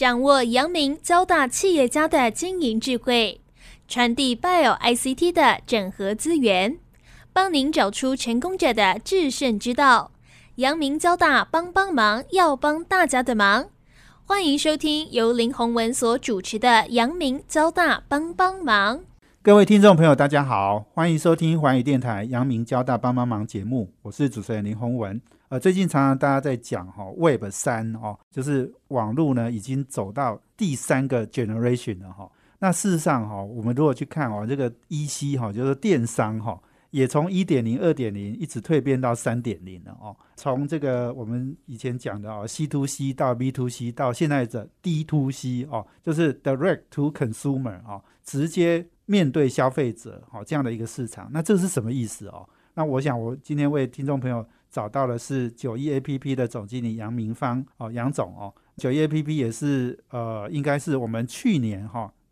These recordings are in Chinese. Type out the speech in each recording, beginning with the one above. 掌握阳明交大企业家的经营智慧，传递 BioICT 的整合资源，帮您找出成功者的制胜之道。阳明交大帮帮忙，要帮大家的忙。欢迎收听由林宏文所主持的阳明交大帮帮忙。各位听众朋友大家好，欢迎收听环宇电台阳明交大帮帮忙节目，我是主持人林宏文。最近常常大家在讲 Web 3、就是网络呢已经走到第三个 generation 了、那事实上、我们如果去看、这个 EC、就是电商、也从 1.0 2.0 一直蜕变到 3.0 了、从这个我们以前讲的、C2C 到 B2C 到现在的 D2C、就是 Direct to Consumer、直接面对消费者这样的一个市场。那这是什么意思哦？那我想我今天为听众朋友找到的是 91APP 的总经理杨明芳杨总哦。91APP 也是应该是我们去年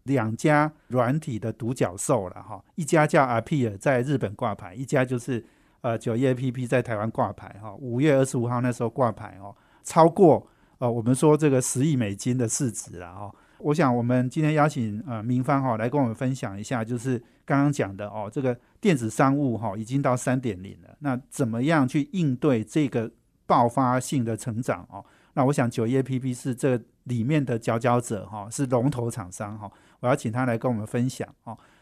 两家软体的独角兽了一家叫 Appier 在日本挂牌，一家就是91APP 在台湾挂牌5月25号那时候挂牌超过我们说这个10亿美金的市值啦我想我们今天邀请明芳来跟我们分享一下，就是刚刚讲的这个电子商务已经到 3.0 了，那怎么样去应对这个爆发性的成长那我想 91APP 是这里面的佼佼者是龙头厂商我要请他来跟我们分享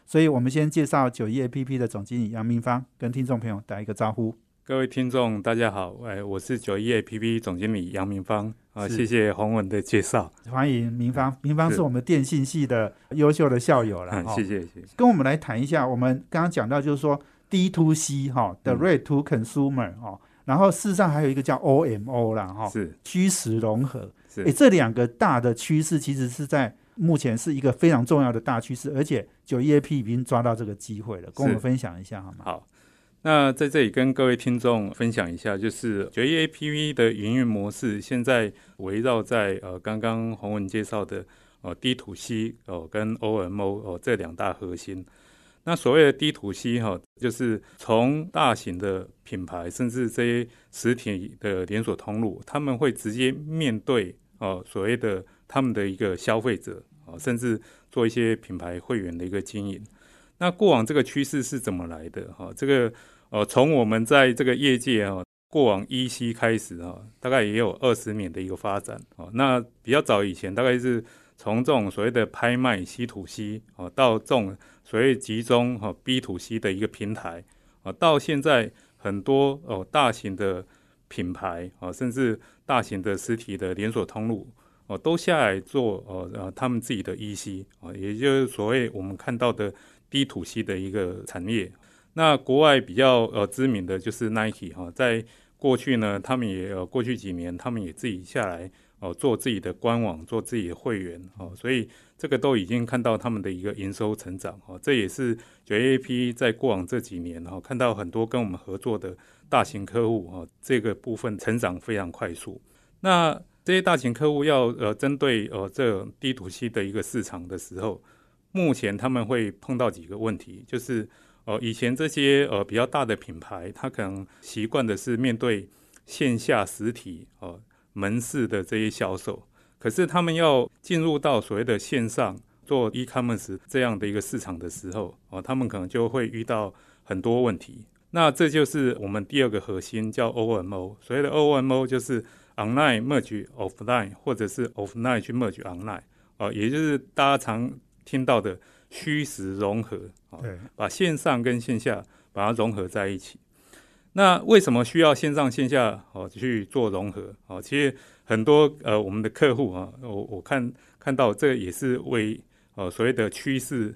所以我们先介绍 91APP 的总经理杨明芳跟听众朋友打一个招呼。各位听众大家好，我是 91APP 总经理杨明芳谢谢宏文的介绍。欢迎明芳，明芳是我们电信系的优秀的校友了、谢谢谢谢。跟我们来谈一下，我们刚刚讲到就是说 D2C Direct to Consumer、然后事实上还有一个叫 OMO 啦、是虚实融合是、这两个大的趋势其实是在目前是一个非常重要的大趋势，而且 91APP 已经抓到这个机会了，跟我们分享一下好吗？好，那在这里跟各位听众分享一下，就是91APP 的营运模式现在围绕在刚刚宏文介绍的D2C 跟 OMO 这两大核心。那所谓的 D2C 就是从大型的品牌甚至这些实体的连锁通路，他们会直接面对所谓的他们的一个消费者甚至做一些品牌会员的一个经营。那过往这个趋势是怎么来的？这个从我们在这个业界过往 EC 开始大概也有20年的一个发展那比较早以前大概是从这种所谓的拍卖 C2C 到这种所谓集中 B2C 的一个平台到现在很多大型的品牌甚至大型的实体的连锁通路都下来做他们自己的 EC 也就是所谓我们看到的D2C 的一个产业。那国外比较知名的就是 Nike 在过去呢他们也过去几年他们也自己下来做自己的官网做自己的会员所以这个都已经看到他们的一个营收成长这也是 91APP 在过往这几年看到很多跟我们合作的大型客户这个部分成长非常快速。那这些大型客户要针对这 D2C 的一个市场的时候，目前他们会碰到几个问题，就是以前这些比较大的品牌他可能习惯的是面对线下实体门市的这些销售，可是他们要进入到所谓的线上做 e-commerce 这样的一个市场的时候他们可能就会遇到很多问题。那这就是我们第二个核心叫 OMO， 所谓的 OMO 就是 Online Merge Offline 或者是 Offline 去 Merge Online也就是大家常听到的虚实融合把线上跟线下把它融合在一起。那为什么需要线上线下去做融合其实很多我们的客户我看到这也是为所谓的趋势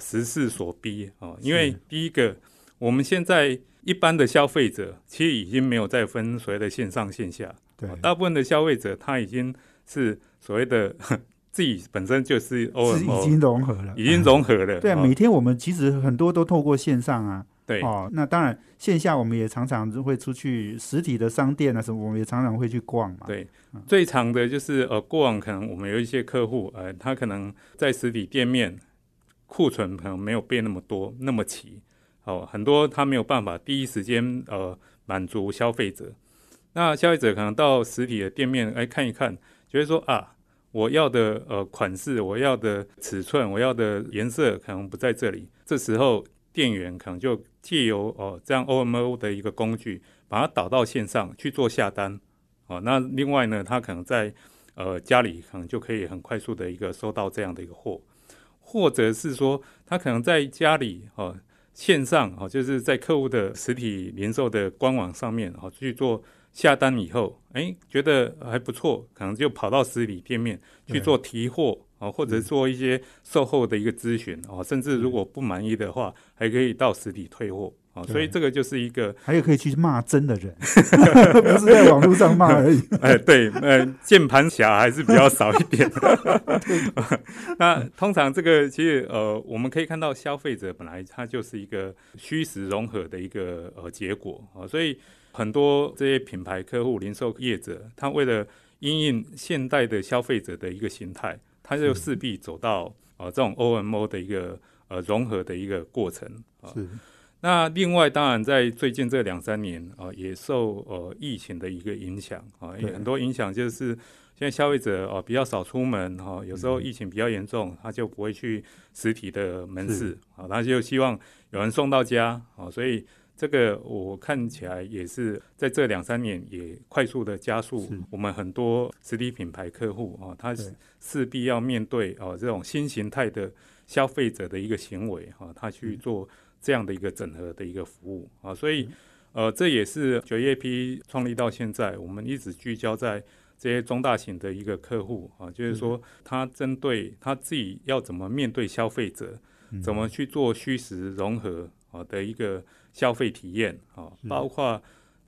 时势所逼因为第一个我们现在一般的消费者其实已经没有再分所谓的线上线下大部分的消费者他已经是所谓的自己本身就是 OMO 已经融合了对每天我们其实很多都透过线上啊对那当然线下我们也常常会出去实体的商店啊什么我们也常常会去逛嘛对最常的就是过往可能我们有一些客户他可能在实体店面库存可能没有变那么多那么齐很多他没有办法第一时间满足消费者那消费者可能到实体的店面来看一看觉得说啊我要的款式，我要的尺寸，我要的颜色可能不在这里。这时候店员可能就借由这样 OMO 的一个工具，把它导到线上去做下单。那另外呢，他可能在家里可能就可以很快速的一个收到这样的一个货，或者是说他可能在家里线上就是在客户的实体零售的官网上面去做下单以后，觉得还不错，可能就跑到实体店面去做提货，或者做一些售后的一个咨询，甚至如果不满意的话，还可以到实体退货。所以这个就是一个，还有可以去骂真的人不是在网络上骂而已对，键盘侠还是比较少一点那通常这个其实我们可以看到消费者本来它就是一个虚实融合的一个结果，所以很多这些品牌客户零售业者，他为了因应现代的消费者的一个形态，他就势必走到这种 OMO 的一个融合的一个过程。是，那另外当然在最近这2-3年也受疫情的一个影响，很多影响就是现在消费者比较少出门，有时候疫情比较严重，他就不会去实体的门市，他就希望有人送到家，所以这个我看起来也是在这2-3年也快速的加速我们很多实体品牌客户他势必要面对这种新形态的消费者的一个行为，他去做这样的一个整合的一个服务，所以这也是 91APP 创立到现在我们一直聚焦在这些中大型的一个客户，就是说他针对他自己要怎么面对消费者，怎么去做虚实融合的一个消费体验，包括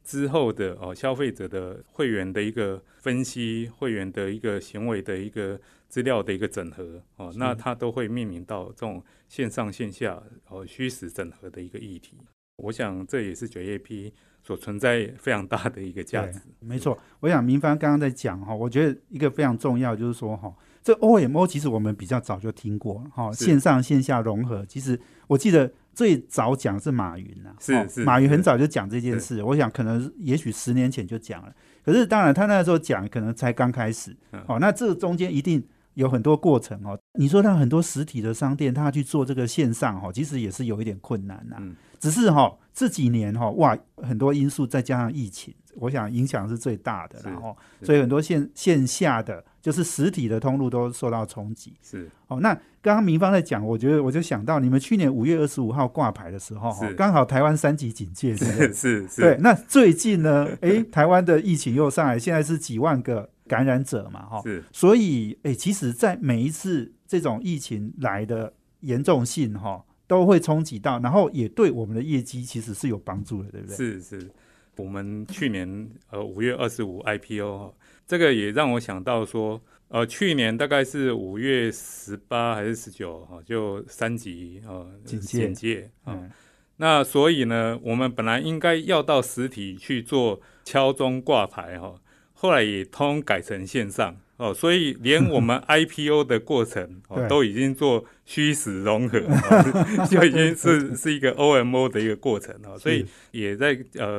之后的消费者的会员的一个分析，会员的一个行为的一个资料的一个整合，那它都会面临到这种线上线下虚实整合的一个议题。我想这也是 91APP 所存在非常大的一个价值。没错，我想明芳刚刚在讲，我觉得一个非常重要就是说这 OMO 其实我们比较早就听过，线上线下融合，其实我记得最早讲是马云啊，是马云很早就讲这件事，我想可能也许10年前就讲了，可是当然他那时候讲可能才刚开始，那这中间一定有很多过程，你说让很多实体的商店他去做这个线上，其实也是有一点困难啊，只是这几年哇很多因素再加上疫情，我想影响是最大的，然后所以很多 线下的就是实体的通路都受到冲击。是，那刚刚明芳在讲，我觉得我就想到你们去年5月25号挂牌的时候，刚好台湾3级警戒，是对。那最近呢台湾的疫情又上来，现在是几万个感染者嘛，是，所以其实在每一次这种疫情来的严重性都会冲击到，然后也对我们的业绩其实是有帮助的，对不对？是我们去年5月25 IPO，这个也让我想到说去年大概是5月18还是19就3级警戒那所以呢我们本来应该要到实体去做敲钟挂牌，后来也通改成线上，所以连我们 IPO 的过程都已经做虚实融合就已经 是一个 OMO 的一个过程，所以也在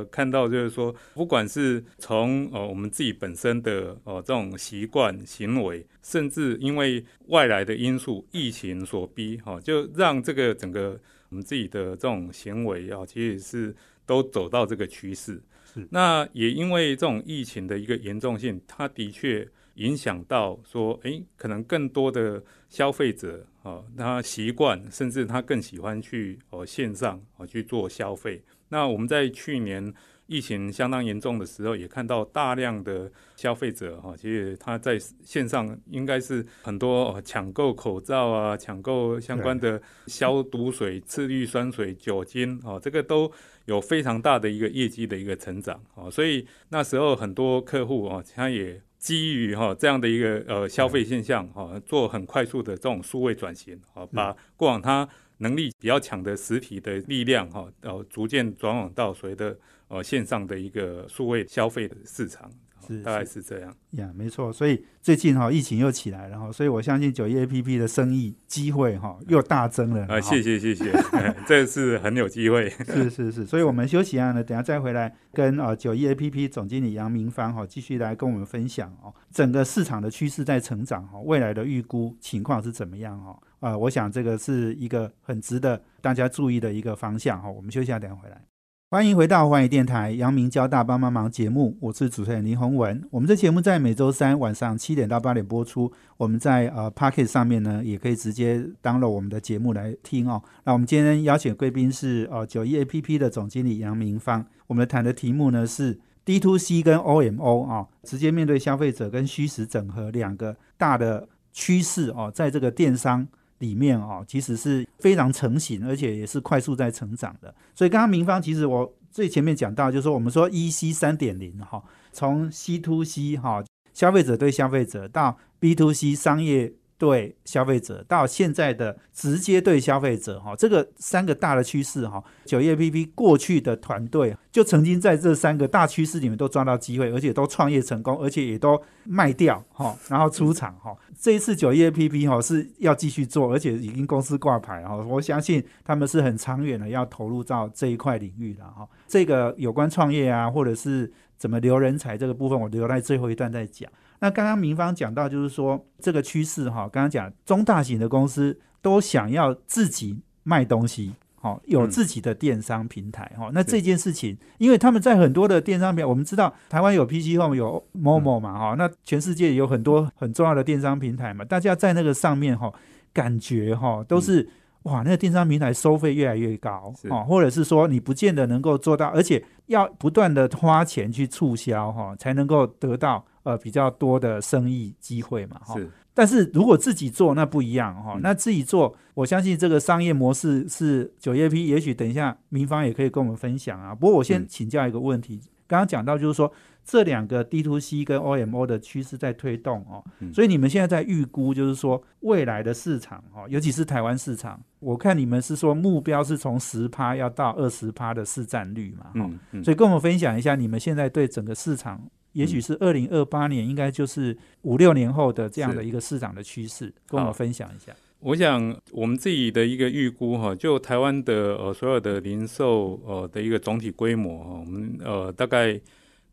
看到就是说不管是从我们自己本身的这种习惯行为，甚至因为外来的因素疫情所逼，就让这个整个我们自己的这种行为其实是都走到这个趋势。那也因为这种疫情的一个严重性，它的确影响到说可能更多的消费者他习惯，甚至他更喜欢去线上去做消费。那我们在去年疫情相当严重的时候，也看到大量的消费者其实他在线上应该是很多抢购口罩啊，抢购相关的消毒水、次氯酸水、酒精这个都有非常大的一个业绩的一个成长所以那时候很多客户他也基于这样的一个消费现象做很快速的这种数位转型把过往他能力比较强的实体的力量逐渐转往到所谓的线上的一个数位消费市场大概是这样呀，没错。所以最近疫情又起来了，所以我相信91APP 的生意机会又大增了啊！谢谢谢谢，这次很有机会。是是是，所以我们休息一下呢，等一下再回来跟91APP 总经理杨明芳继续来跟我们分享整个市场的趋势在成长，未来的预估情况是怎么样我想这个是一个很值得大家注意的一个方向我们休息一下，等一下回来。欢迎回到寰宇电台阳明交大帮帮忙节目，我是主持人林宏文。我们这节目在每周三晚上7点到8点播出，我们在Podcast 上面呢也可以直接 download 我们的节目来听那我们今天邀请贵宾是91APP 的总经理杨明芳。我们谈的题目呢是 D2C 跟 OMO 直接面对消费者跟虚实整合两个大的趋势在这个电商里面其实是非常成型，而且也是快速在成长的。所以刚刚明芳其实我最前面讲到，就是说我们说 EC 3.0 从 C2C 消费者对消费者到 B2C 商业对消费者到现在的直接对消费者这个三个大的趋势91APP 过去的团队就曾经在这三个大趋势里面都抓到机会，而且都创业成功，而且也都卖掉然后出场这一次91APP 是要继续做，而且已经公司挂牌我相信他们是很长远的要投入到这一块领域了这个有关创业啊，或者是怎么留人才这个部分，我留在最后一段再讲。那刚刚明芳讲到就是说这个趋势刚刚讲中大型的公司都想要自己卖东西有自己的电商平台那这件事情因为他们在很多的电商平台，我们知道台湾有 PC Home 有 OMO 嘛那全世界有很多很重要的电商平台嘛，大家在那个上面感觉都是哇，那个电商平台收费越来越高或者是说你不见得能够做到，而且要不断的花钱去促销才能够得到比较多的生意机会嘛是。但是如果自己做那不一样那自己做我相信这个商业模式是91APP，也许等一下明芳也可以跟我们分享不过我先请教一个问题，刚刚讲到就是说这两个 D2C 跟 OMO 的趋势在推动所以你们现在在预估就是说未来的市场尤其是台湾市场，我看你们是说目标是从 10% 要到 20% 的市占率嘛所以跟我们分享一下你们现在对整个市场，也许是2028年应该就是5-6年后的这样的一个市场的趋势，跟我们分享一下。我想我们自己的一个预估就台湾的所有的零售的一个总体规模，我们大概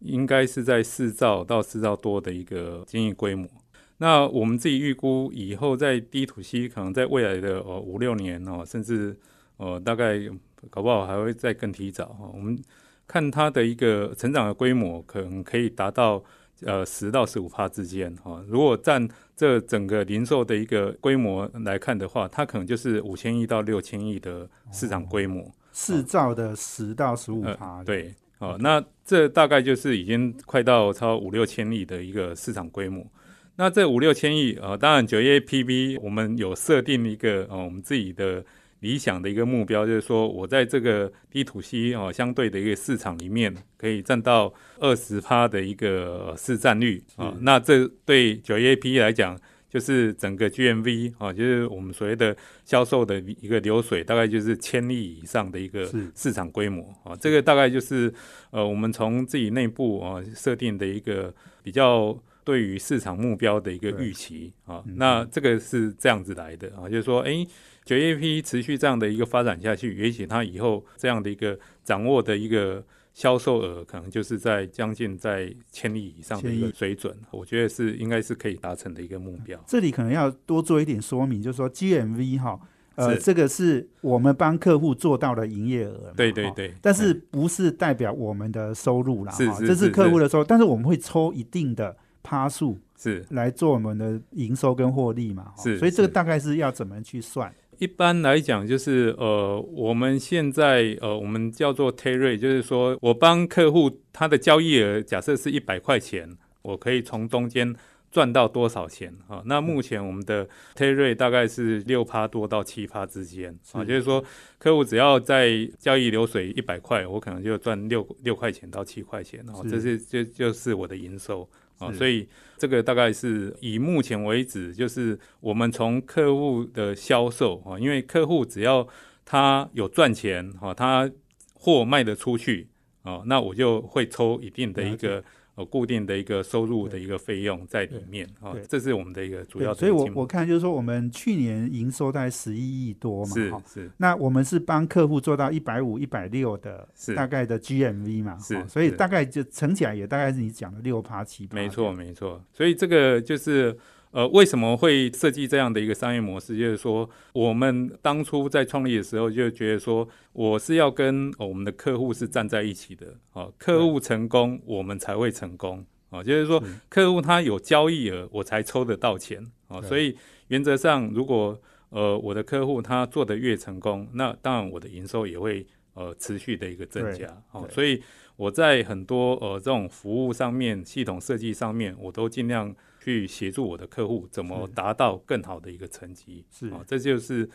应该是在4兆到4兆多的一个经营规模。那我们自己预估以后在 D2C 可能在未来的5-6年甚至大概搞不好还会再更提早我们看它的一个成长的规模可能可以达到10%到15% 之间如果占这整个零售的一个规模来看的话，它可能就是5000亿到6000亿的市场规模4兆的10%到15%对那这大概就是已经快到超5-6千亿的一个市场规模。那这5-6千亿当然91APP 我们有设定一个我们自己的理想的一个目标，就是说我在这个 D2C 相对的一个市场里面可以占到 20% 的一个市占率那这对91APP 来讲就是整个 GMV 就是我们所谓的销售的一个流水大概就是1000亿以上的一个市场规模这个大概就是我们从自己内部设定的一个比较对于市场目标的一个预期那这个是这样子来的就是说91APP 持续这样的一个发展下去，也许它以后这样的一个掌握的一个销售额可能就是在将近在1000亿以上的一个水准，我觉得是应该是可以达成的一个目标。这里可能要多做一点说明，就是说 GMV 这个是我们帮客户做到的营业额，对对对，但是不是代表我们的收入啦这是客户的收入，但是我们会抽一定的趴数来做我们的营收跟获利嘛所以这个大概是要怎么去算。一般来讲就是我们现在我们叫做 take rate， 就是说我帮客户他的交易额假设是100块钱，我可以从中间赚到多少钱那目前我们的 take rate 大概是 6% 多到 7% 之间就是说客户只要在交易流水100块，我可能就赚 6块钱到7块钱这是就是我的营收所以这个大概是以目前为止就是我们从客户的销售因为客户只要他有赚钱他货卖得出去那我就会抽一定的一个固定的一个收入的一个费用在里面，哦，这是我们的一个主要的。所以我看就是说我们去年营收大概11亿多嘛，是那我们是帮客户做到150、160的大概的 GMV 嘛，是，所以大概就乘起来也大概是你讲的 6%、7%。 没错没错，所以这个就是为什么会设计这样的一个商业模式，就是说我们当初在创立的时候就觉得说我是要跟我们的客户是站在一起的，客户成功我们才会成功，就是说客户他有交易额我才抽得到钱，所以原则上如果我的客户他做得越成功，那当然我的营收也会持续的一个增加，所以我在很多这种服务上面、系统设计上面，我都尽量去协助我的客户怎么达到更好的一个成绩，是，这就是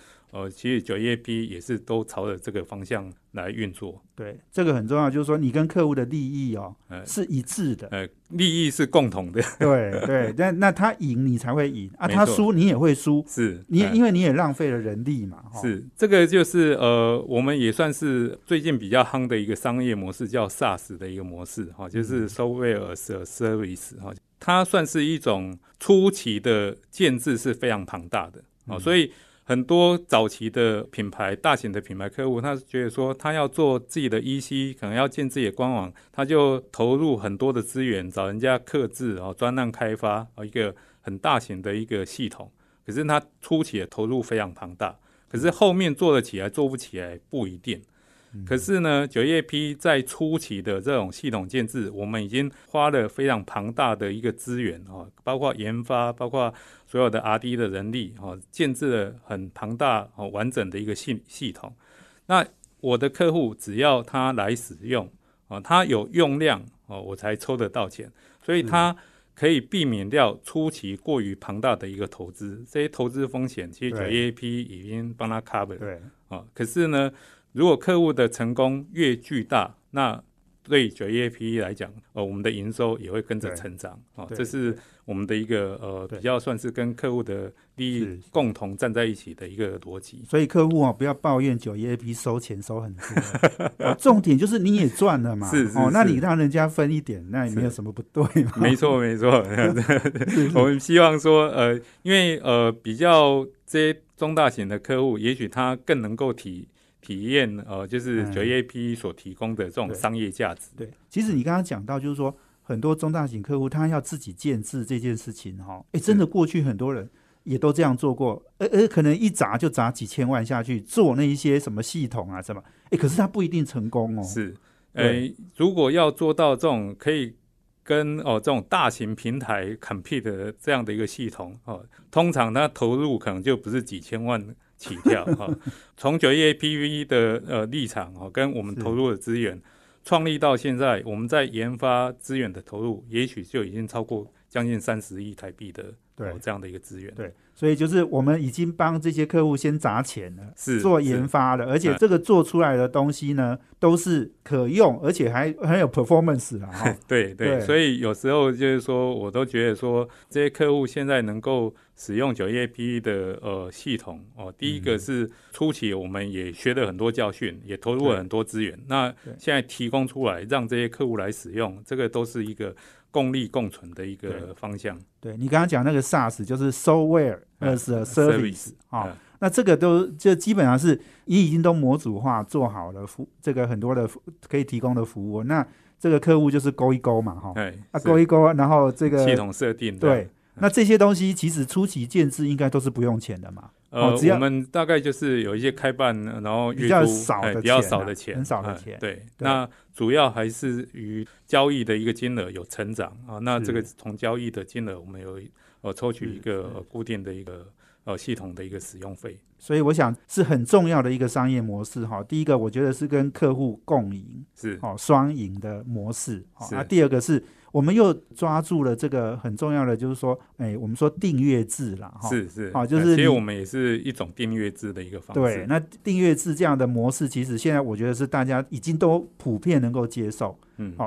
其实 91APP 也是都朝着这个方向来运作。对，这个很重要，就是说你跟客户的利益是一致的，利益是共同的，对对，那他赢你才会赢啊，他输你也会输，是你因为你也浪费了人力嘛，是，这个就是我们也算是最近比较夯的一个商业模式，叫 SaaS 的一个模式，就是 Software as a Service， 它算是一种初期的建制是非常庞大的，所以很多早期的品牌、大型的品牌客户，他觉得说他要做自己的 EC， 可能要建自己的官网，他就投入很多的资源，找人家客制，专案开发一个很大型的一个系统，可是他初期的投入非常庞大，可是后面做得起来做不起来不一定。可是呢 91APP 在初期的这种系统建制，我们已经花了非常庞大的一个资源，包括研发，包括所有的 R&D 的人力，建制了很庞大完整的一个系统。那我的客户只要他来使用，他有用量我才抽得到钱，所以他可以避免掉初期过于庞大的一个投资，这些投资风险其实 91APP 已经帮他 cover 了。可是呢，如果客户的成功越巨大，那对 91APP 来讲，我们的营收也会跟着成长，这是我们的一个比较算是跟客户的利益共同站在一起的一个逻辑。所以客户不要抱怨 91APP 收钱收很多重点就是你也赚了嘛，是是是，那你让人家分一点，那也没有什么不对嘛，没错没错我们希望说因为比较这些中大型的客户，也许他更能够体验就是91APP 所提供的这种商业价值。对，其实你刚刚讲到就是说很多中大型客户他要自己建制这件事情，真的过去很多人也都这样做过，可能一砸就砸几千万下去做那一些什么系统啊什么，可是他不一定成功是如果要做到这种可以跟这种大型平台 compete 的这样的一个系统，通常他投入可能就不是几千万起跳从 91APP 的立场跟我们投入的资源创立到现在，我们在研发资源的投入也许就已经超过将近30亿台币的这样的一个资源。对，所以就是我们已经帮这些客户先砸钱了，是做研发了，而且这个做出来的东西呢都是可用，而且还很有 performance 啦对 对，所以有时候就是说我都觉得说这些客户现在能够使用 91APP 的系统，第一个是初期我们也学了很多教训，也投入了很多资源，那现在提供出来让这些客户来使用，这个都是一个共利共存的一个方向。 对，你刚刚讲那个 SaaS 就是 Software as a Service， 那这个就基本上是你已经都模组化做好了，这个很多的可以提供的服务，那这个客户就是勾一勾嘛，勾一勾，然后这个系统设定，对，那这些东西其实初期建制应该都是不用钱的嘛，我们大概就是有一些开办，然后比较少的钱，很少的钱，对，那主要还是于交易的一个金额有成长，那这个从交易的金额我们有抽取一个固定的一个系统的一个使用费。所以我想是很重要的一个商业模式，第一个我觉得是跟客户共赢，是双赢的模式，第二个是我们又抓住了这个很重要的，就是说我们说订阅制啦，是就是其实我们也是一种订阅制的一个方式。对，那订阅制这样的模式其实现在我觉得是大家已经都普遍能够接受，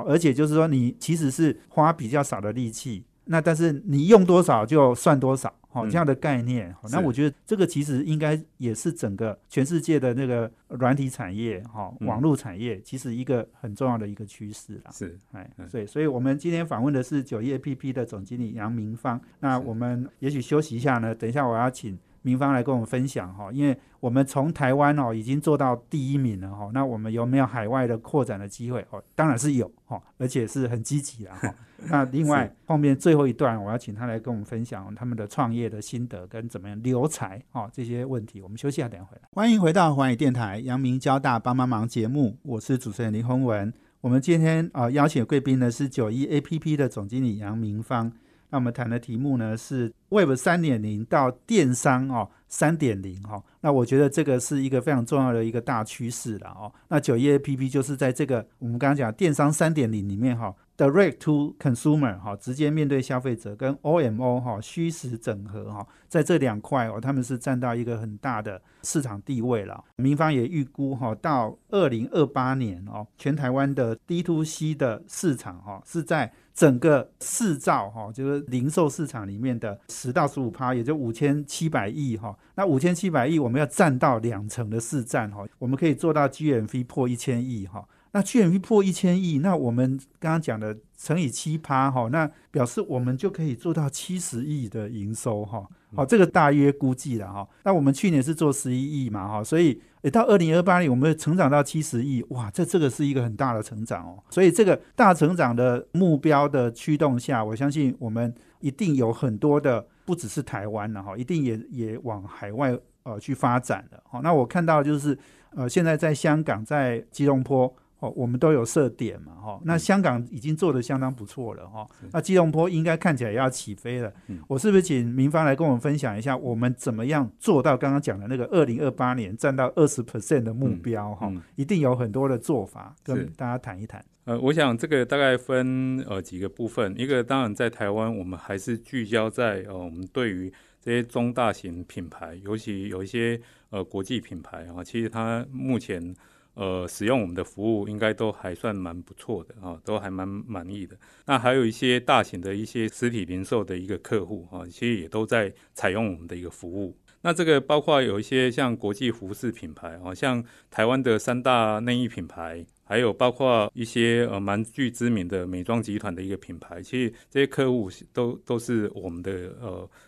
而且就是说你其实是花比较少的力气那但是你用多少就算多少，哦，这样的概念，哦，那我觉得这个其实应该也是整个全世界的那个软体产业，哦，网络产业其实一个很重要的一个趋势啦。是，哎，所以我们今天访问的是 91APP 的总经理杨明芳。那我们也许休息一下呢，等一下我要请明芳来跟我们分享，哦，因为我们从台湾，哦，已经做到第一名了，哦，那我们有没有海外的扩展的机会，哦，当然是有，哦，而且是很积极啦，哦，那另外后面最后一段我要请他来跟我们分享，哦，他们的创业的心得跟怎么样留才，哦，这些问题。我们休息一下，等一下回来。欢迎回到寰宇电台阳明交大帮帮忙节目，我是主持人林宏文。我们今天，邀请贵宾呢是 91APP 的总经理杨明芳。那我们谈的题目呢是 Web 3.0 到电商，哦，3.0、哦，那我觉得这个是一个非常重要的一个大趋势啦，哦，那 91APP 就是在这个我们刚刚讲电商 3.0 里面，哦，Direct to Consumer，哦，直接面对消费者跟 OMO，哦，虚实整合，哦，在这两块，哦，他们是占到一个很大的市场地位了。明芳也预估，哦，到2028年，哦，全台湾的 D2C 的市场，哦，是在整个市兆，哦，就是零售市场里面的10到15%，也就5700亿、哦，那5700亿我们要占到20%的市占，哦，我们可以做到 GMV 破1000亿、哦，那 GMV 破1000亿，那我们刚刚讲的乘以 7%、哦，那表示我们就可以做到70亿的营收，哦哦，这个大约估计啦，哦，那我们去年是做11亿嘛，哦，所以到2028年我们成长到70亿，哇，这个是一个很大的成长，哦，所以这个大成长的目标的驱动下，我相信我们一定有很多的不只是台湾，哦，一定 也往海外，去发展了，哦，那我看到就是，现在在香港在吉隆坡，哦，我们都有设点嘛，哦，那香港已经做得相当不错了，哦，那吉隆坡应该看起来要起飞了，我是不是请明芳来跟我们分享一下我们怎么样做到刚刚讲的那个2028年占到 20% 的目标，哦，一定有很多的做法跟大家谈一谈。我想这个大概分，几个部分。一个当然在台湾我们还是聚焦在，我们对于这些中大型品牌，尤其有一些，国际品牌，啊，其实它目前使用我们的服务应该都还算蛮不错的，啊，都还蛮满意的。那还有一些大型的一些实体零售的一个客户，啊，其实也都在采用我们的一个服务。那这个包括有一些像国际服饰品牌，啊，像台湾的3大内衣品牌，还有包括一些蛮具知名的美妆集团的一个品牌，其实这些客户都是我们的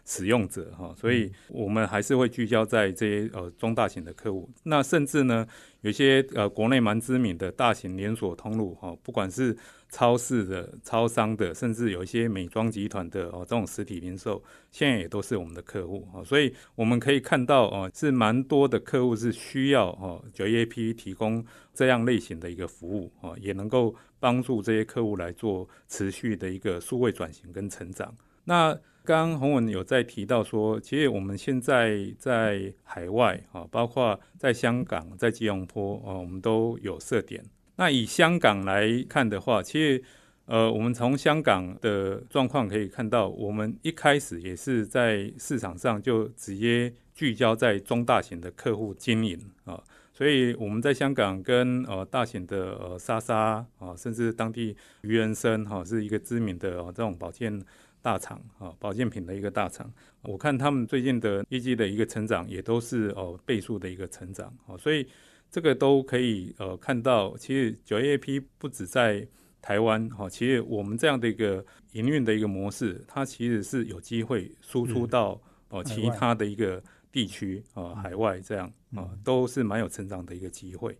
使用者，哦，所以我们还是会聚焦在这些中大型的客户。那甚至呢有些国内蛮知名的大型连锁通路，哦，不管是超市的、超商的，甚至有一些美妆集团的，哦，这种实体零售现在也都是我们的客户，哦，所以我们可以看到，哦，是蛮多的客户是需要，哦，91APP 提供这样类型的一个服务，也能够帮助这些客户来做持续的一个数位转型跟成长。那刚刚洪文有在提到说，其实我们现在在海外，包括在香港、在吉隆坡，我们都有设点。那以香港来看的话，其实我们从香港的状况可以看到，我们一开始也是在市场上就直接聚焦在中大型的客户经营，所以我们在香港跟大型的莎莎，甚至当地余仁生，是一个知名的这种保健大厂，保健品的一个大厂，我看他们最近的业绩的一个成长也都是倍数的一个成长，所以这个都可以看到，其实 91APP 不止在台湾，其实我们这样的一个营运的一个模式，它其实是有机会输出到其他的一个地区，海外这样，都是蛮有成长的一个机会，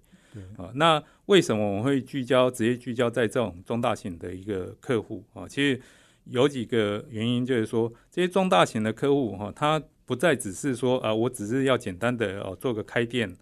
那为什么我们会直接聚焦在这种中大型的一个客户，其实有几个原因，就是说这些中大型的客户，他不再只是说，我只是要简单的，做个开店，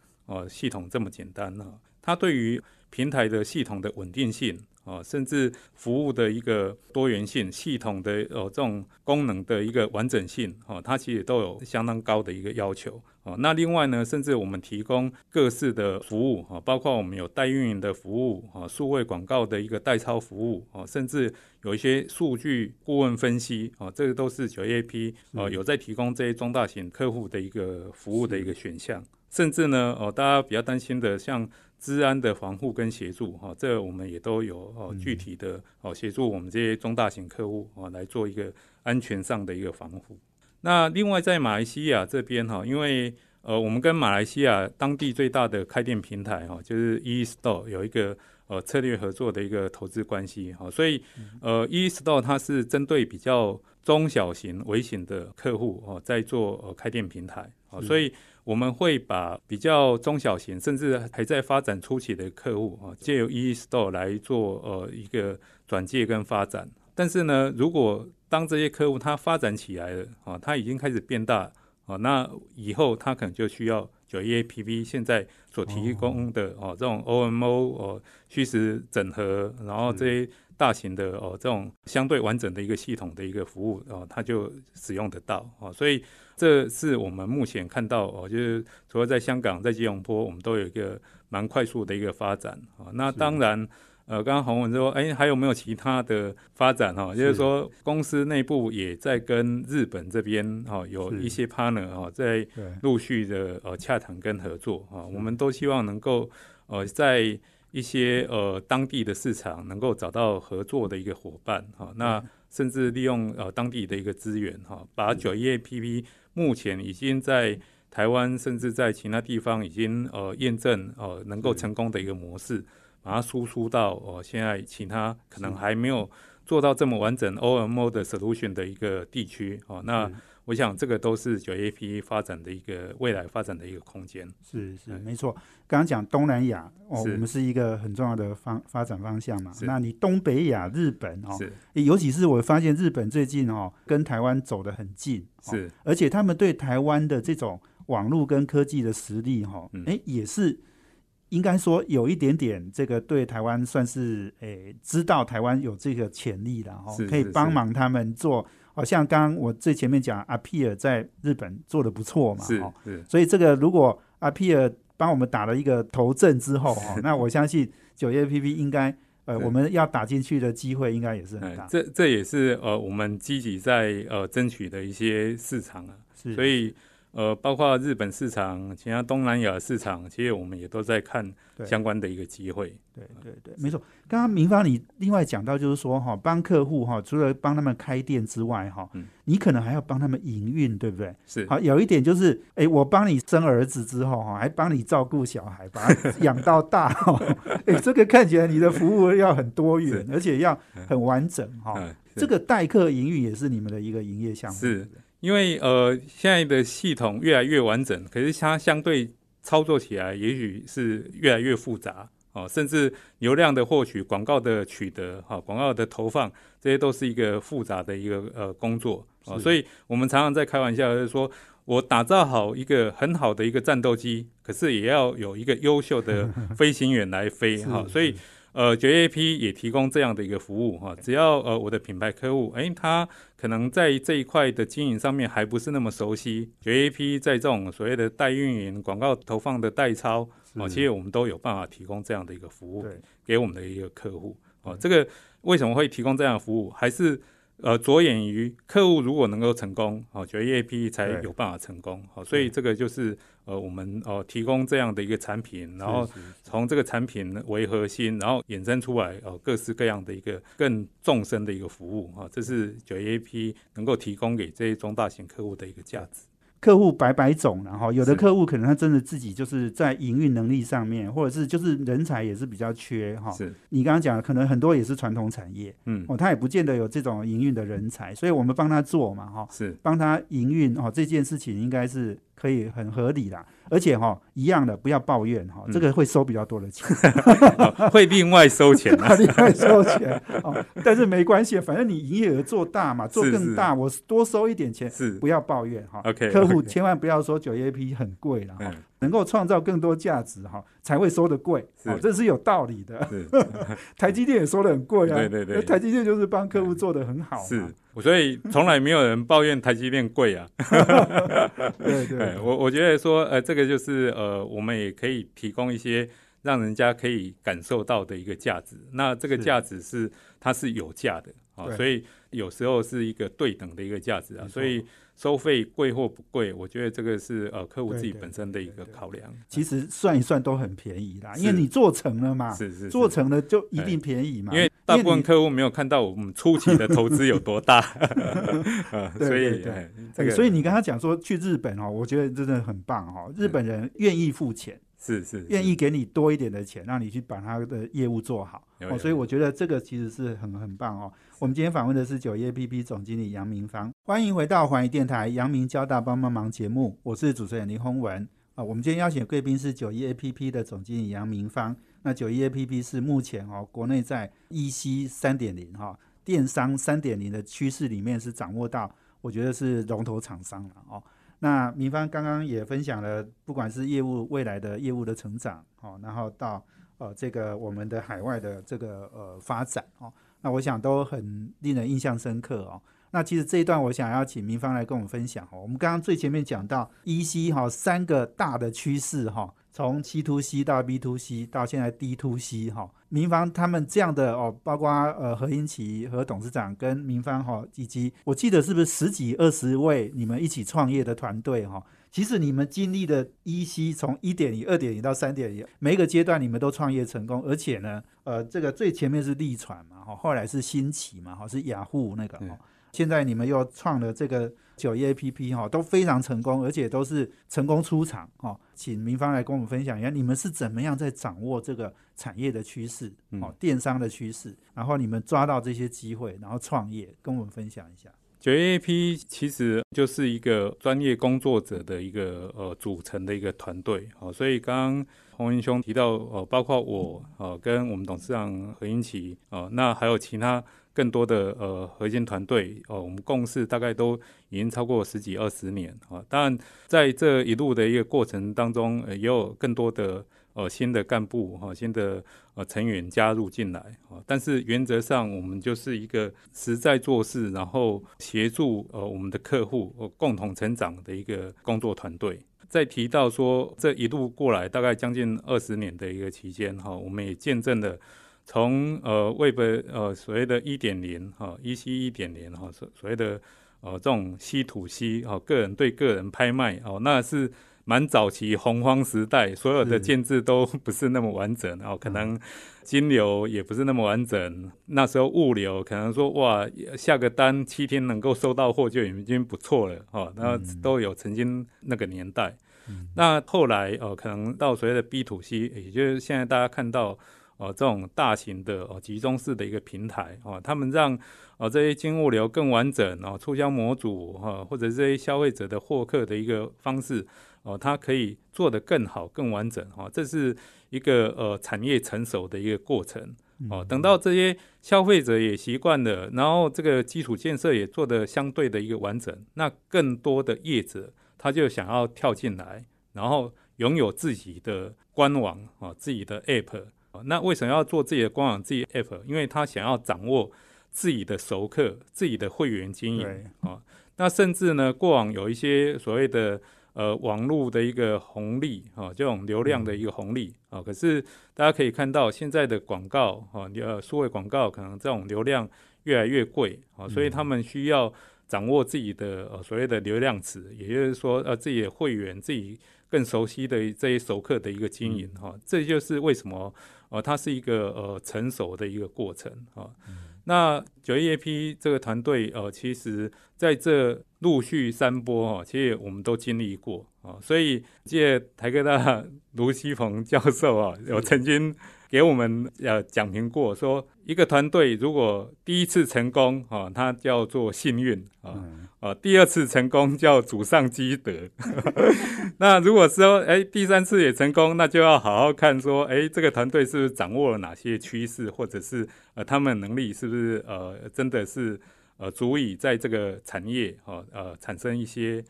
系统这么简单，他对于平台的系统的稳定性，甚至服务的一个多元性，系统的这种功能的一个完整性，它其实都有相当高的一个要求。那另外呢，甚至我们提供各式的服务，包括我们有代运营的服务，数位广告的一个代操服务，甚至有一些数据顾问分析，这个都是 91APP 有在提供这些中大型客户的一个服务的一个选项。甚至呢，大家比较担心的像资安的防护跟协助，这我们也都有具体的协助我们这些中大型客户来做一个安全上的一个防护。那另外在马来西亚这边，因为我们跟马来西亚当地最大的开店平台就是 E-Store 有一个策略合作的一个投资关系，所以E-Store 它是针对比较中小型微型的客户在做开店平台，所以我们会把比较中小型甚至还在发展初期的客户借由 E-Store 来做一个转介跟发展。但是呢，如果当这些客户他发展起来了他已经开始变大那以后他可能就需要 91APP 现在所提供的这种 OMO 虚实整合，然后这些大型的这种相对完整的一个系统的一个服务它就使用得到所以这是我们目前看到就是除了在香港在吉隆坡我们都有一个蛮快速的一个发展那当然刚刚洪文说还有没有其他的发展就是说公司内部也在跟日本这边有一些 partner 在陆续的洽谈跟合作我们都希望能够在一些当地的市场能够找到合作的一个伙伴那甚至利用当地的一个资源把 91APP 目前已经在台湾甚至在其他地方已经验证能够成功的一个模式把它输出到现在其他可能还没有做到这么完整 OMO 的 solution 的一个地区那我想这个都是 91APP 发展的一个未来发展的一个空间。是是没错，刚刚讲东南亚我们是一个很重要的发展方向嘛。那你东北亚日本尤其是我发现日本最近跟台湾走得很近是而且他们对台湾的这种网络跟科技的实力也是应该说有一点点这个对台湾算是知道台湾有这个潜力啦可以帮忙他们做像刚刚我最前面讲 Appier 在日本做得不错嘛是所以这个如果 Appier 帮我们打了一个头阵之后那我相信 91APP 应该我们要打进去的机会应该也是很大这也是我们积极在争取的一些市场啊所以包括日本市场其他东南亚市场其实我们也都在看相关的一个机会。对对对没错，刚刚明芳你另外讲到就是说帮客户除了帮他们开店之外你可能还要帮他们营运对不对是好有一点就是我帮你生儿子之后还帮你照顾小孩把他养到大这个看起来你的服务要很多元而且要很完整这个代客营运也是你们的一个营业项目是因为现在的系统越来越完整，可是它相对操作起来也许是越来越复杂甚至流量的获取、广告的取得、广告的投放，这些都是一个复杂的一个工作所以我们常常在开玩笑就是说我打造好一个很好的一个战斗机，可是也要有一个优秀的飞行员来飞所以91APP 也提供这样的一个服务只要我的品牌客户他可能在这一块的经营上面还不是那么熟悉 91APP 在这种所谓的代运营广告投放的代操其实我们都有办法提供这样的一个服务给我们的一个客户这个为什么会提供这样的服务还是着眼于客户如果能够成功 91APP 才有办法成功所以这个就是我们提供这样的一个产品然后从这个产品为核心然后衍生出来各式各样的一个更纵深的一个服务这是 91APP 能够提供给这些中大型客户的一个价值。客户百种然后有的客户可能他真的自己就是在营运能力上面或者是就是人才也是比较缺是你刚刚讲的可能很多也是传统产业他也不见得有这种营运的人才所以我们帮他做嘛是帮他营运这件事情应该是可以很合理啦而且一样的不要抱怨这个会收比较多的钱会另外收钱另外收钱但是没关系反正你营业额做大嘛做更大我多收一点钱是不要抱怨okay, 客户千万不要说 91APP 很贵啦能够创造更多价值才会收得贵这是有道理的台积电也收得很贵对对对台积电就是帮客户做得很好嘛是所以从来没有人抱怨台积电贵啊对 对, 对我觉得说这个就是我们也可以提供一些让人家可以感受到的一个价值那这个价值是它是有价的所以有时候是一个对等的一个价值所以收费贵或不贵，我觉得这个是客户自己本身的一个考量。对对对对对，其实算一算都很便宜啦，因为你做成了嘛，是做成了就一定便宜嘛。因为大部分客户没有看到我们初期的投资有多大，所以所以你刚刚讲说去日本、哦、我觉得真的很棒、哦、日本人愿意付钱，是愿意给你多一点的钱，让你去把他的业务做好、哦、所以我觉得这个其实是很棒哦。我们今天访问的是 91APP 总经理杨明芳，欢迎回到环宇电台杨明交大帮帮忙节目，我是主持人林宏文、啊、我们今天邀请贵宾是 91APP 的总经理杨明芳。那 91APP 是目前、哦、国内在 EC 3.0、哦、电商 3.0 的趋势里面是掌握到，我觉得是龙头厂商了哦。那明芳刚刚也分享了，不管是业务未来的业务的成长、哦、然后到这个我们的海外的这个发展、哦、那我想都很令人印象深刻、哦、那其实这一段我想要请明芳来跟我们分享、哦、我们刚刚最前面讲到 EC、哦、三个大的趋势、哦、从 C2C 到 B2C 到现在 D2C、哦、明芳他们这样的、哦、包括何英奇何董事长跟明芳、哦、以及我记得是不是10几20位你们一起创业的团队、哦、其实你们经历的 EC 从 1.0 2.0 到 3.0 每一个阶段你们都创业成功，而且呢这个最前面是立传嘛、哦、后来是新奇嘛、哦、是雅虎那个、哦、现在你们又创了这个 91APP、哦、都非常成功，而且都是成功出场、哦、请明芳来跟我们分享一下你们是怎么样在掌握这个产业的趋势、哦、电商的趋势，然后你们抓到这些机会然后创业，跟我们分享一下。91APP 其实就是一个专业工作者的一个组成的一个团队、哦、所以刚刚洪文兄提到包括我跟我们董事长何英奇那还有其他更多的核心团队我们共事大概都已经超过10几20年当然在这一路的一个过程当中也有更多的新的干部新的成员加入进来但是原则上我们就是一个实在做事，然后协助我们的客户共同成长的一个工作团队。在提到说这一路过来大概将近20年的一个期间我们也见证了从Web 所谓的 1.0 EC 1.0 所谓的这种 C2C 个人对个人拍卖那是蛮早期洪荒时代，所有的建制都不是那么完整可能金流也不是那么完整，那时候物流可能说哇下个单7天能够收到货就已经不错了那都有曾经那个年代那后来可能到所谓的 B2C 也就是现在大家看到这种大型的集中式的一个平台他们让这些金物流更完整促销模组或者这些消费者的获客的一个方式它可以做得更好更完整这是一个产业成熟的一个过程等到这些消费者也习惯了，然后这个基础建设也做得相对的一个完整，那更多的业者他就想要跳进来，然后拥有自己的官网自己的 APP那为什么要做自己的官网自己的 APP？ 因为他想要掌握自己的熟客自己的会员经营那甚至呢过往有一些所谓的网络的一个红利这种流量的一个红利可是大家可以看到现在的广告数位广告可能这种流量越来越贵所以他们需要掌握自己的所谓的流量池也就是说自己的会员自己更熟悉的这些熟客的一个经营这就是为什么它是一个成熟的一个过程那 91APP 这个团队其实在这陆续3波其实我们都经历过所以记得台科大卢锡鹏教授有曾经给我们讲评过说一个团队如果第一次成功它叫做幸运第二次成功叫祖上积德那如果说第3次也成功那就要好好看说这个团队是不是掌握了哪些趋势或者是他们能力是不是真的是足以在这个产业产生一些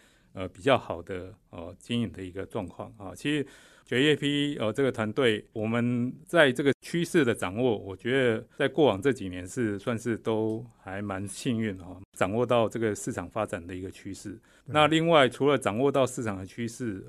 比较好的经营的一个状况其实91APP这个团队我们在这个趋势的掌握我觉得在过往这几年是算是都还蛮幸运掌握到这个市场发展的一个趋势那另外除了掌握到市场的趋势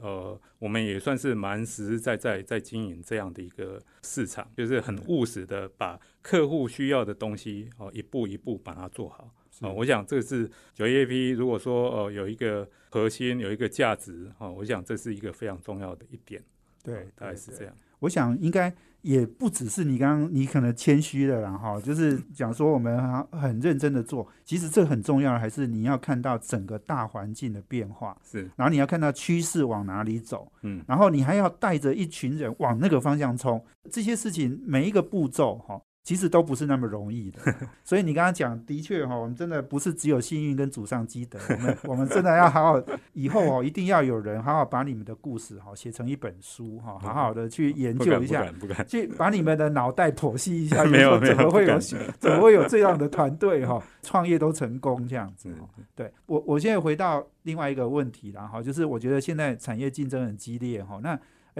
我们也算是蛮实实在在在经营这样的一个市场就是很务实的把客户需要的东西一步一步把它做好我想这是 91APP 如果说有一个核心有一个价值，我想这是一个非常重要的一点。对，大概是这样。我想应该也不只是你刚刚你可能谦虚了啦哈，就是讲说我们很认真的做，其实这很重要的还是你要看到整个大环境的变化，是，然后你要看到趋势往哪里走，嗯，然后你还要带着一群人往那个方向冲，这些事情每一个步骤哈，其实都不是那么容易的。所以你刚刚讲的确哈，我们真的不是只有幸运跟祖上积德，我们真的要好好以后哦，一定要有人好好把你们的故事哈写成一本书哈，好好的去研究一下，去把你们的脑袋剖析一下，没有怎么会有这样的团队哈，创业都成功这样子。对，我现在回到另外一个问题啦哈，就是我觉得现在产业竞争很激烈哈，那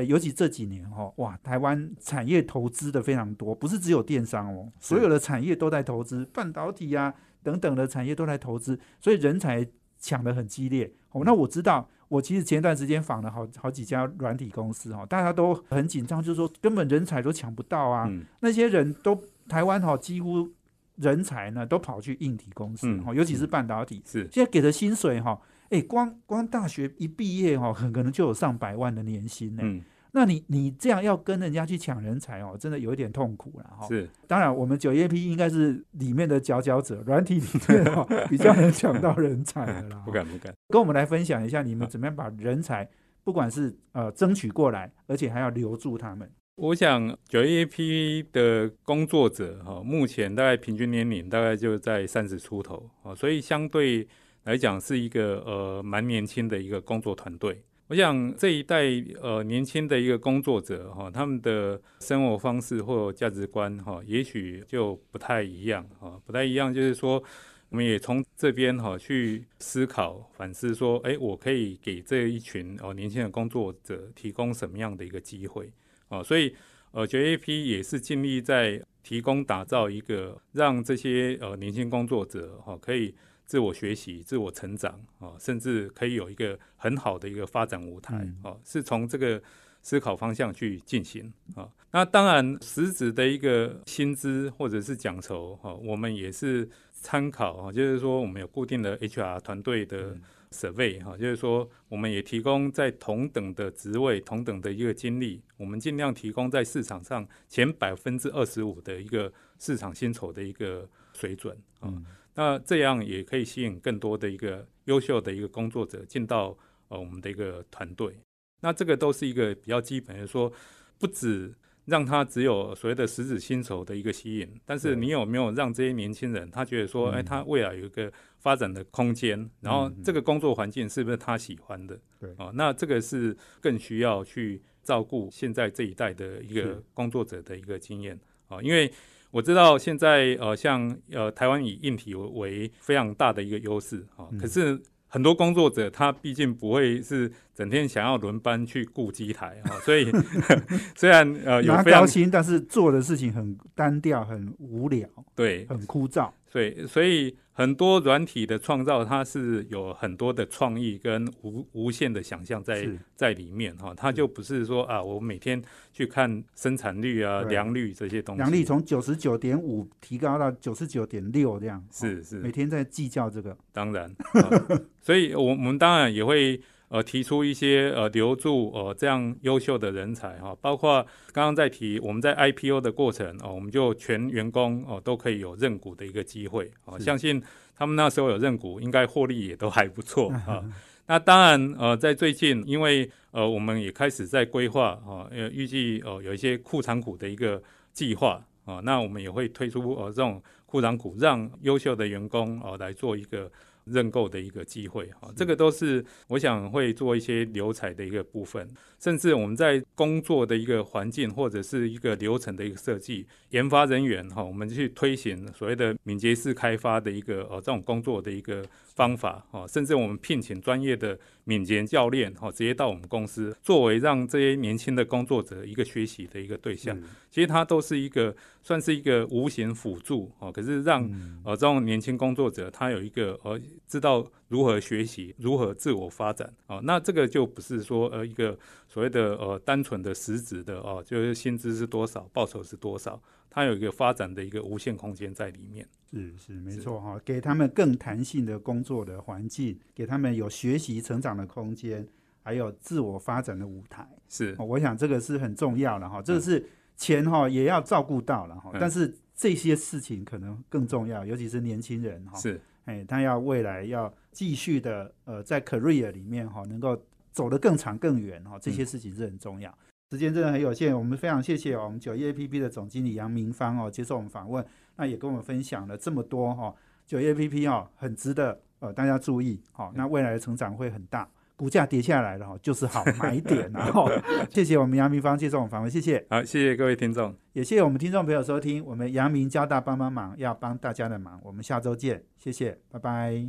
尤其这几年哈，哇，台湾产业投资的非常多，不是只有电商哦，所有的产业都在投资，半导体啊等等的产业都在投资，所以人才抢得很激烈。哦，那我知道，我其实前段时间访了好几家软体公司哈，大家都很紧张，就是说根本人才都抢不到啊，那些人都台湾哈几乎人才呢都跑去硬体公司，尤其是半导体，是现在给的薪水哈。光大学一毕业哦，很可能就有上百万的年薪呢。那你这样要跟人家去抢人才哦，真的有一点痛苦了哈。是，当然我们 91APP 应该是里面的佼佼者，软体里面哦比较能抢到人才的啦。不敢。跟我们来分享一下你们怎么样把人才，不管是争取过来，而且还要留住他们。我想 91APP 的工作者哈，目前大概平均年龄大概就在30出头啊，所以相对来讲是一个蛮年轻的一个工作团队。我想这一代年轻的一个工作者哈，他们的生活方式或价值观哈，也许就不太一样哈，不太一样就是说，我们也从这边哈去思考反思说，我可以给这一群年轻的工作者提供什么样的一个机会啊？所以91APP 也是尽力在提供打造一个让这些年轻工作者哈可以自我学习、自我成长，甚至可以有一个很好的一个发展舞台，是从这个思考方向去进行。那当然实质的一个薪资或者是奖酬，我们也是参考，就是说我们有固定的 HR 团队的 survey， 就是说我们也提供在同等的职位、同等的一个经历，我们尽量提供在市场上前 25% 的一个市场薪酬的一个水准。那这样也可以吸引更多的一个优秀的一个工作者进到我们的一个团队。那这个都是一个比较基本的说，不只让他只有所谓的实质薪酬的一个吸引，但是你有没有让这些年轻人他觉得说，他未来有一个发展的空间，然后这个工作环境是不是他喜欢的？对，那这个是更需要去照顾现在这一代的一个工作者的一个经验啊，因为我知道现在像台湾以硬体为非常大的一个优势啊，可是很多工作者他毕竟不会是整天想要轮班去顾机台啊，所以虽然有非常拿高薪，但是做的事情很单调、很无聊，对，很枯燥。对，所以很多软体的创造，它是有很多的创意跟 无限的想象在里面哈，它就不是说啊，我每天去看生产率啊、良率这些东西。良率从 99.5 提高到 99.6 这样，是每天在计较这个。当然，所以我们当然也会提出一些留住这样优秀的人才哈，包括刚刚在提我们在 IPO 的过程我们就全员工都可以有认股的一个机会相信他们那时候有认股，应该获利也都还不错啊。那当然在最近，因为我们也开始在规划预计有一些库藏股的一个计划啊，那我们也会推出这种库藏股，让优秀的员工来做一个认购的一个机会哈，这个都是我想会做一些留才的一个部分，甚至我们在工作的一个环境或者是一个流程的一个设计，研发人员哈，我们去推行所谓的敏捷式开发的一个这种工作的一个方法哈，甚至我们聘请专业的敏捷教练哈，直接到我们公司作为让这些年轻的工作者一个学习的一个对象，其实它都是一个算是一个无形辅助哈，可是让这种年轻工作者他有一个知道如何学习，如何自我发展啊。那这个就不是说一个所谓的单纯的实质的啊，就是薪资是多少，报酬是多少，它有一个发展的一个无限空间在里面。是是，没错哈，给他们更弹性的工作的环境，给他们有学习成长的空间，还有自我发展的舞台。是，我想这个是很重要的哈，这个是钱哈也要照顾到了哈，但是这些事情可能更重要，尤其是年轻人哈。是。他要未来要继续的在 career 里面能够走得更长更远，这些事情是很重要。时间真的很有限，我们非常谢谢我们 91APP 的总经理杨明芳接受我们访问，那也跟我们分享了这么多 91APP 很值得大家注意，那未来的成长会很大，股价跌下来了就是好买点啊谢谢我们杨明芳接受我们访问，谢谢。好，谢谢各位听众，也谢谢我们听众朋友收听我们阳明交大帮帮忙，要帮大家的忙，我们下周见，谢谢，拜拜。